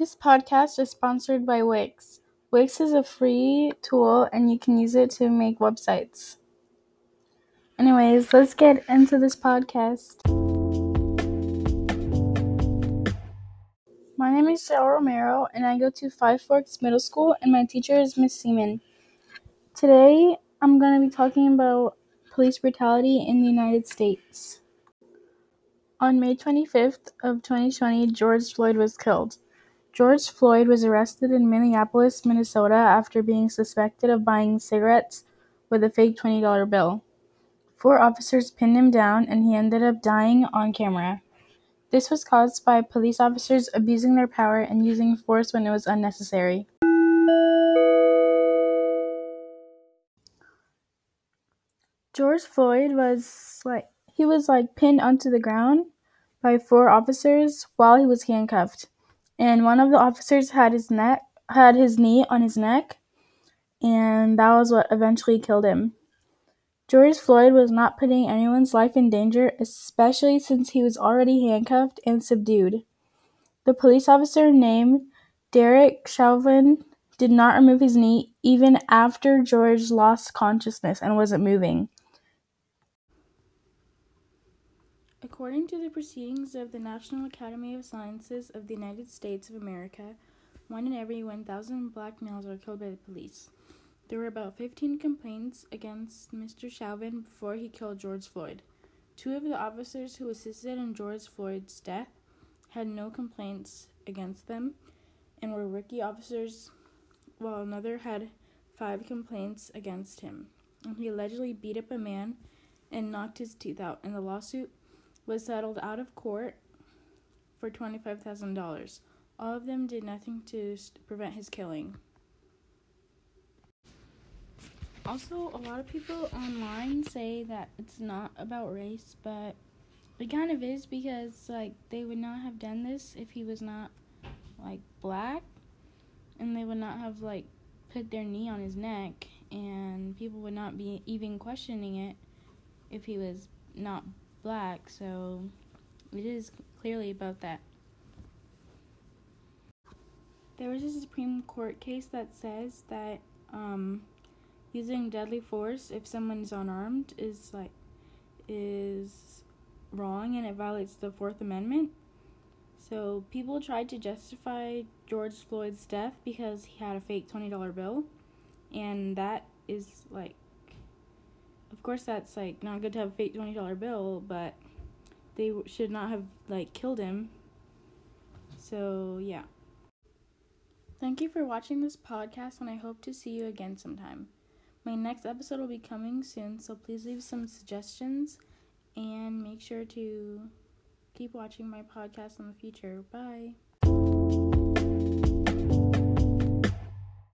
This podcast is sponsored by Wix. Wix is a free tool and you can use it to make websites. Anyways, let's get into this podcast. My name is Sarah Romero and I go to Five Forks Middle School and my teacher is Miss Seaman. Today, I'm going to be talking about police brutality in the United States. On May 25th of 2020, George Floyd was killed. George Floyd was arrested in Minneapolis, Minnesota after being suspected of buying cigarettes with a fake $20 bill. 4 officers pinned him down and he ended up dying on camera. This was caused by police officers abusing their power and using force when it was unnecessary. George Floyd was pinned onto the ground by 4 officers while he was handcuffed. And one of the officers had his knee on his neck, and that was what eventually killed him. George Floyd was not putting anyone's life in danger, especially since he was already handcuffed and subdued. The police officer named Derek Chauvin did not remove his knee even after George lost consciousness and wasn't moving. According to the proceedings of the National Academy of Sciences of the United States of America, 1 in every 1,000 black males are killed by the police. There were about 15 complaints against Mr. Chauvin before he killed George Floyd. 2 of the officers who assisted in George Floyd's death had no complaints against them and were rookie officers, while another had 5 complaints against him. And he allegedly beat up a man and knocked his teeth out in the lawsuit. Was settled out of court for $25,000. All of them did nothing to prevent his killing. Also, a lot of people online say that it's not about race, but it kind of is because, they would not have done this if he was not, black, and they would not have, put their knee on his neck, and people would not be even questioning it if he was not black, so it is clearly about that. There was a Supreme Court case that says that using deadly force if someone is unarmed is wrong and it violates the Fourth Amendment. So people tried to justify George Floyd's death because he had a fake $20 bill, and that is of course, that's, not good to have a fake $20 bill, but they should not have, killed him. So, yeah. Thank you for watching this podcast, and I hope to see you again sometime. My next episode will be coming soon, so please leave some suggestions, and make sure to keep watching my podcast in the future. Bye!